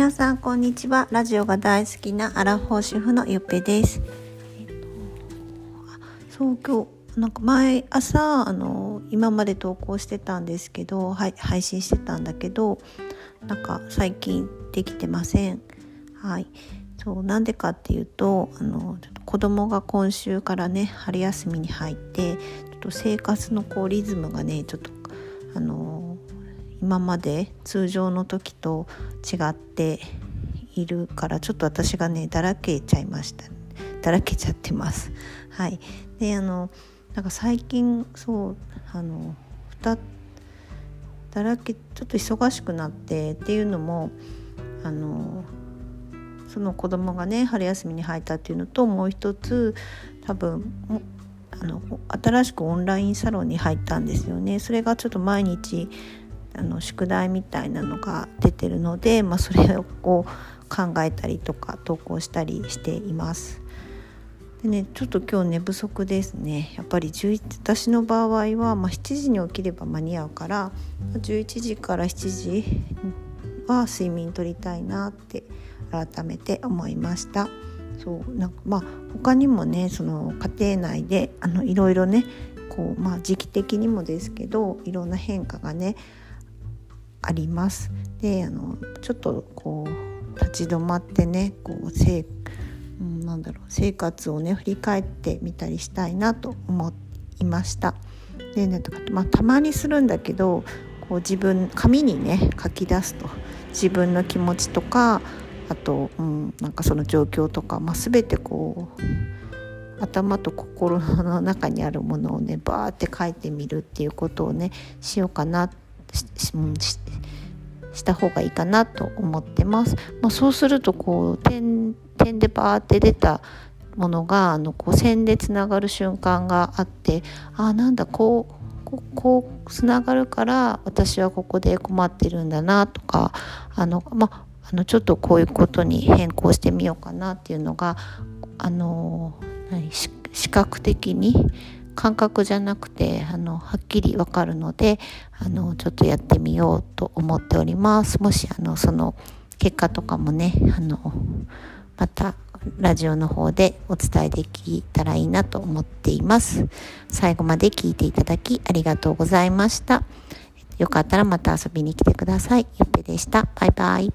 皆さんこんにちは。ラジオが大好きなアラフォー主婦のゆっぺです。そう、今日なんか毎朝今まで投稿してたんですけど、配信してたんだけど、なんか最近できてません。そう、なんでかっていうと、ちょっと子供が今週からね春休みに入って、ちょっと生活のこうリズムがね、ちょっと今まで通常の時と違っているから、ちょっと私がねだらけちゃってます。でなんか最近だらけ、ちょっと忙しくなって、っていうのもその子供がね春休みに入ったっていうのと、もう一つ多分新しくオンラインサロンに入ったんですよね。それがちょっと毎日宿題みたいなのが出てるので、それをこう考えたりとか投稿したりしています。でね、ちょっと今日寝不足ですね。やっぱり私の場合は、7時に起きれば間に合うから、11時から7時は睡眠取りたいなって改めて思いました。他にもね、その家庭内でいろいろねこう、時期的にもですけど、いろんな変化がねあります。でちょっとこう立ち止まってね、こう生活をね振り返ってみたりしたいなと思いました。でね、たまにするんだけど、こう紙にね書き出すと、自分の気持ちとか、あと、なんかその状況とか、全てこう頭と心の中にあるものをねバーって書いてみるっていうことをねしようかな、した方がいいかなと思ってます。そうするとこう点でバーって出たものがこう線でつながる瞬間があって、なんだこうつながるから私はここで困ってるんだなとか、ちょっとこういうことに変更してみようかなっていうのが視覚的に、感覚じゃなくてはっきりわかるので、ちょっとやってみようと思っております。もしその結果とかもねまたラジオの方でお伝えできたらいいなと思っています。最後まで聞いていただきありがとうございました。よかったらまた遊びに来てください。ゆっぺでした。バイバイ。